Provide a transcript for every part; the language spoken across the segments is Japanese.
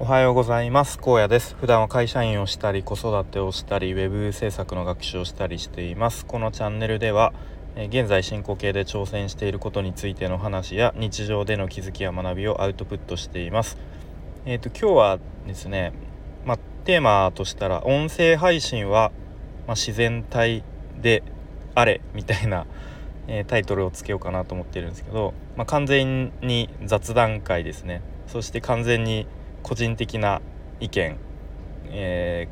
おはようございます。高野です。普段は会社員をしたり子育てをしたりウェブ制作の学習をしたりしています。このチャンネルでは現在進行形で挑戦していることについての話や日常での気づきや学びをアウトプットしています。今日はですね、テーマとしたら音声配信は自然体であれみたいなタイトルをつけようかなと思ってるんですけど、完全に雑談会ですね。そして完全に個人的な意見、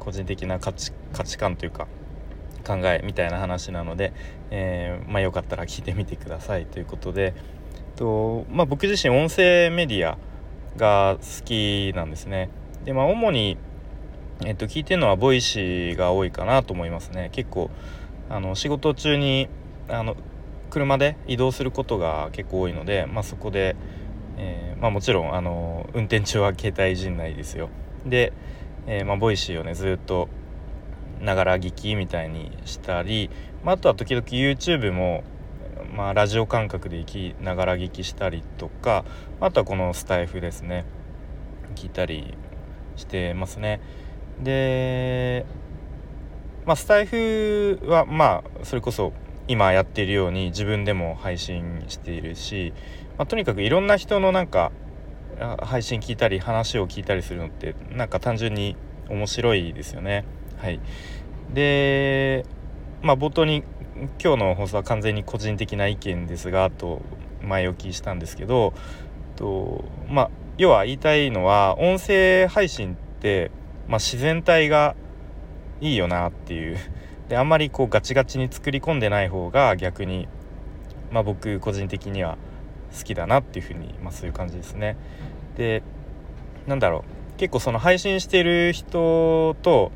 個人的な価値観というか考えみたいな話なので、よかったら聞いてみてくださいということで、僕自身音声メディアが好きなんですね。で、主に、聞いてるのはボイシーが多いかなと思いますね。結構仕事中に車で移動することが結構多いので、そこでもちろん運転中は携帯陣内ですよ。で、ボイシーをねずっとながら聞きみたいにしたり、あとは時々 YouTube も、ラジオ感覚でながら聞きしたりとか、あとはこのスタイフですね聞いたりしてますね。で、スタイフはそれこそ今やっているように自分でも配信しているし、とにかくいろんな人の配信聞いたり話を聞いたりするのって単純に面白いですよね。はい。で、冒頭に今日の放送は完全に個人的な意見ですがと前置きしたんですけど、要は言いたいのは音声配信って、自然体がいいよなっていう。で、あんまりガチガチに作り込んでない方が逆に、僕個人的には好きだなっていうふうに、そういう感じですね。で、結構その配信している人と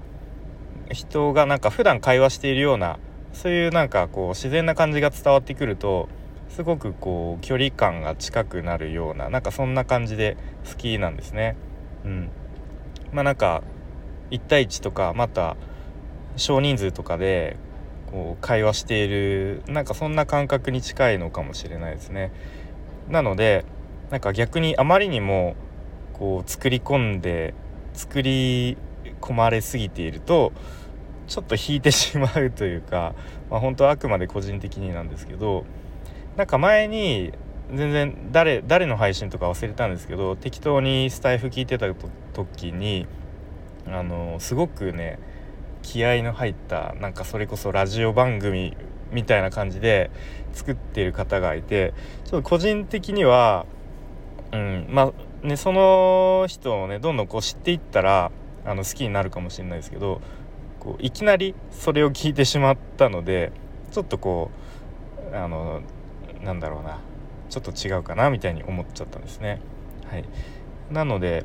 人が普段会話しているようなそういう自然な感じが伝わってくるとすごく距離感が近くなるようなそんな感じで好きなんですね。1対1とかまた少人数とかで会話しているそんな感覚に近いのかもしれないですね。なので逆にあまりにも作り込まれすぎているとちょっと引いてしまうというか、本当はあくまで個人的になんですけど、前に全然誰の配信とか忘れたんですけど適当にスタイフ聞いてた時にすごくね気合いの入ったそれこそラジオ番組みたいな感じで作っている方がいて、ちょっと個人的にはその人をねどんどん知っていったら好きになるかもしれないですけど、いきなりそれを聞いてしまったのでちょっとちょっと違うかなみたいに思っちゃったんですね。はい。なので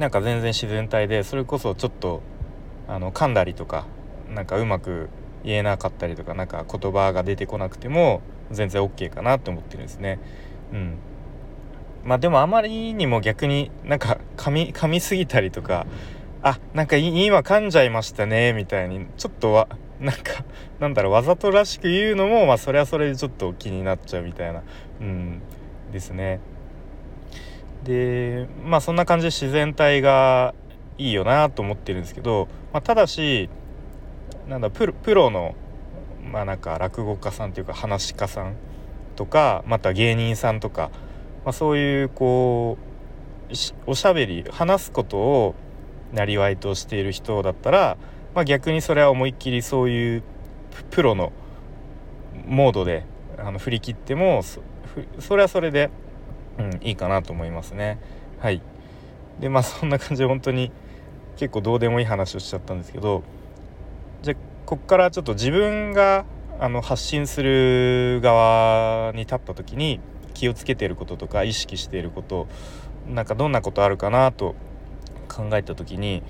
全然自然体でそれこそちょっと噛んだりとかうまく言えなかったりとか言葉が出てこなくても全然 OK かなと思ってるんですね。でもあまりにも逆に噛みすぎたりとか今噛んじゃいましたねみたいにちょっとわざとらしく言うのもそれはそれでちょっと気になっちゃうみたいな、ですね。でそんな感じで自然体がいいよなと思ってるんですけど、ただしプロの、落語家さんというか話し家さんとかまた芸人さんとか、そういうおしゃべり話すことをなりわいとしている人だったら、逆にそれは思いっきりそういうプロのモードで振り切ってもそれはそれで、いいかなと思いますね。はい。でそんな感じで本当に結構どうでもいい話をしちゃったんですけど、じゃあこっからちょっと自分が発信する側に立った時に気をつけていることとか意識していることどんなことあるかなと考えた時に、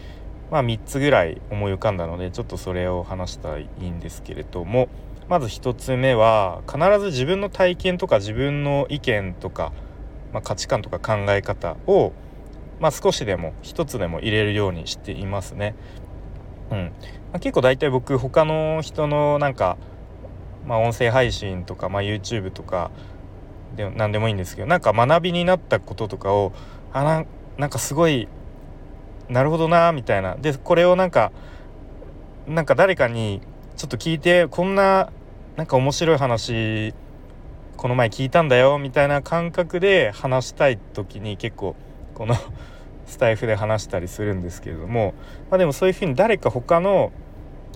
3つぐらい思い浮かんだのでちょっとそれを話したいんですけれども、まず1つ目は必ず自分の体験とか自分の意見とか、価値観とか考え方を少しでも一つでも入れるようにしていますね。結構大体僕他の人の音声配信とか、YouTube とかで何でもいいんですけど学びになったこととかをすごいなるほどなみたいな。でこれをなんか誰かにちょっと聞いて、こんななんか面白い話この前聞いたんだよみたいな感覚で話したい時に結構このスタイフで話したりするんですけれども、まあでもそういうふうに誰か他の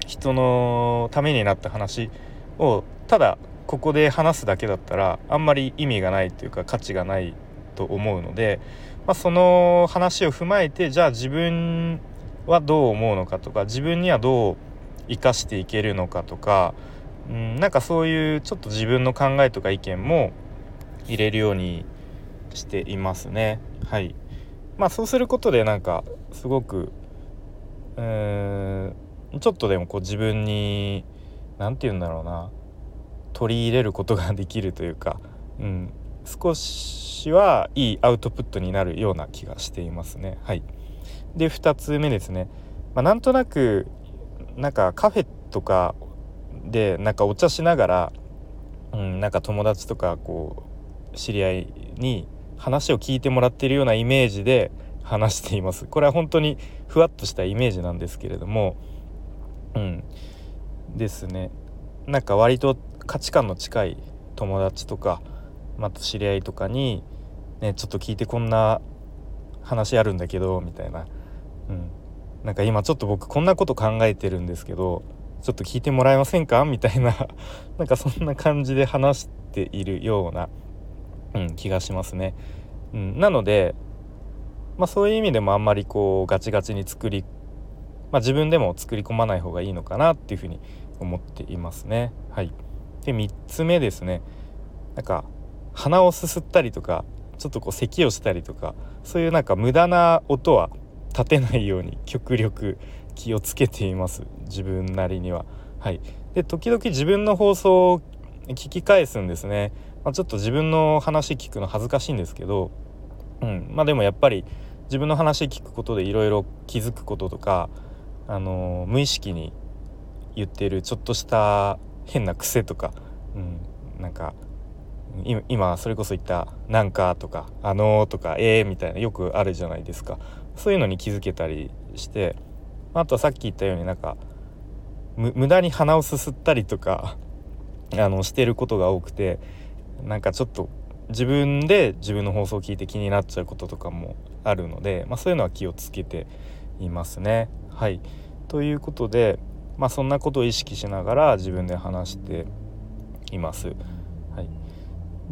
人のためになった話をただここで話すだけだったらあんまり意味がないというか価値がないと思うので、まあ、その話を踏まえて、じゃあ自分はどう思うのかとか、自分にはどう生かしていけるのかとか、なんかそういうちょっと自分の考えとか意見も入れるようにしていますね。はい。まあそうすることでなんかすごくちょっとでもこう自分になんて言うんだろうな、取り入れることができるというか、少しはいいアウトプットになるような気がしていますね。はい。で2つ目ですね。まあ、なんとなくなんかカフェとかでなんかお茶しながら、なんか友達とかこう知り合いに話を聞いてもらっているようなイメージで話しています。これは本当にふわっとしたイメージなんですけれども、ですね、なんか割と価値観の近い友達とかまた知り合いとかに、ね、ちょっと聞いてこんな話あるんだけどみたいな、なんか今ちょっと僕こんなこと考えてるんですけどちょっと聞いてもらえませんかみたいななんかそんな感じで話しているような、気がしますね。なので、まあ、そういう意味でもあんまりこうガチガチに自分でも作り込まない方がいいのかなっていうふうに思っていますね。はい。で3つ目ですね。なんか鼻をすすったりとかちょっとこう咳をしたりとか、そういうなんか無駄な音は立てないように極力気をつけています、自分なりには。はい。で時々自分の放送を聞き返すんですね。まあ、ちょっと自分の話聞くの恥ずかしいんですけど、まあでもやっぱり自分の話聞くことでいろいろ気づくこととか、無意識に言ってるちょっとした変な癖とか、なんか今それこそ言ったなんかとかとかみたいなよくあるじゃないですか。そういうのに気づけたりして、あとはさっき言ったようになんか無駄に鼻をすすったりとかしてることが多くて、なんかちょっと自分で自分の放送を聞いて気になっちゃうこととかもあるので、まあ、そういうのは気をつけていますね。はい。ということで、まあ、そんなことを意識しながら自分で話しています。はい。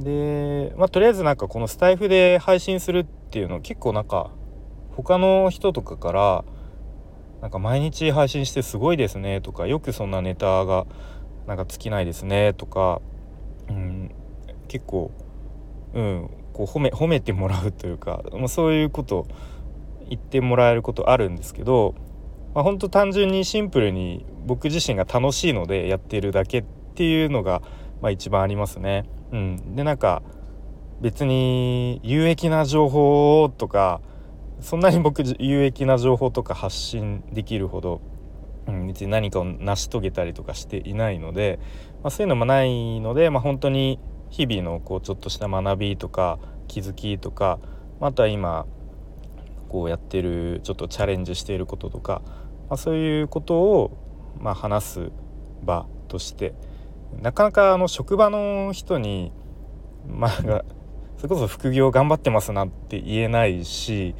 で、まあ、とりあえずなんかこのスタイフで配信するっていうの結構なんか他の人とかからなんか毎日配信してすごいですねとか、よくそんなネタがなんか尽きないですねとか、結構こう褒めてもらうというか、まあ、そういうこと言ってもらえることあるんですけど、まあ、本当単純にシンプルに僕自身が楽しいのでやってるだけっていうのが、まあ、一番ありますね。でなんか別に有益な情報とかそんなに僕有益な情報とか発信できるほど、別に何かを成し遂げたりとかしていないので、まあ、そういうのもないので、まあ、本当に日々のこうちょっとした学びとか気づきとか、また今こうやってるちょっとチャレンジしていることとか、まあ、そういうことをまあ話す場として、なかなか職場の人にそれこそ副業頑張ってますなんて言えないし、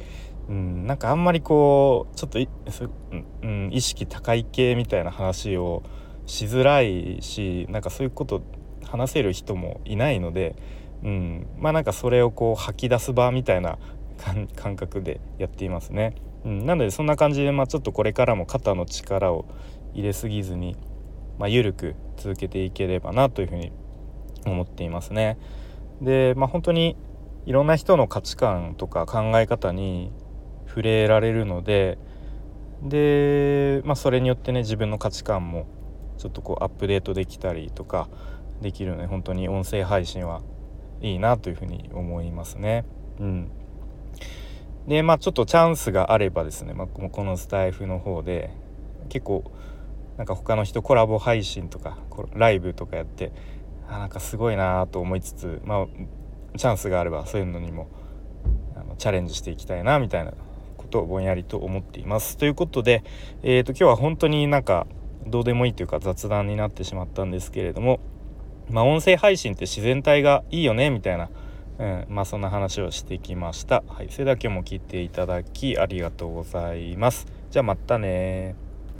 なんかあんまりこうちょっと意識高い系みたいな話をしづらいし、なんかそういうこと話せる人もいないので、まあなんかそれをこう吐き出す場みたいな感覚でやっていますね。なのでそんな感じで、まあ、ちょっとこれからも肩の力を入れすぎずに、まあ、緩く続けていければなというふうに思っていますね。で、まあ、本当にいろんな人の価値観とか考え方に触れられるので、まあ、それによってね自分の価値観もちょっとこうアップデートできたりとかできるので、本当に音声配信はいいなというふうに思いますね。でまあちょっとチャンスがあればですね、まあ、このスタイフの方で結構なんか他の人コラボ配信とかライブとかやって、なんかすごいなと思いつつ、まあチャンスがあればそういうのにもチャレンジしていきたいなみたいなこことをぼんやりと思っています。ということで、今日は本当になんかどうでもいいというか雑談になってしまったんですけれども、音声配信って自然体がいいよねみたいな、そんな話をしてきました。はい、それでは今日も聞いていただきありがとうございます。じゃあまたね。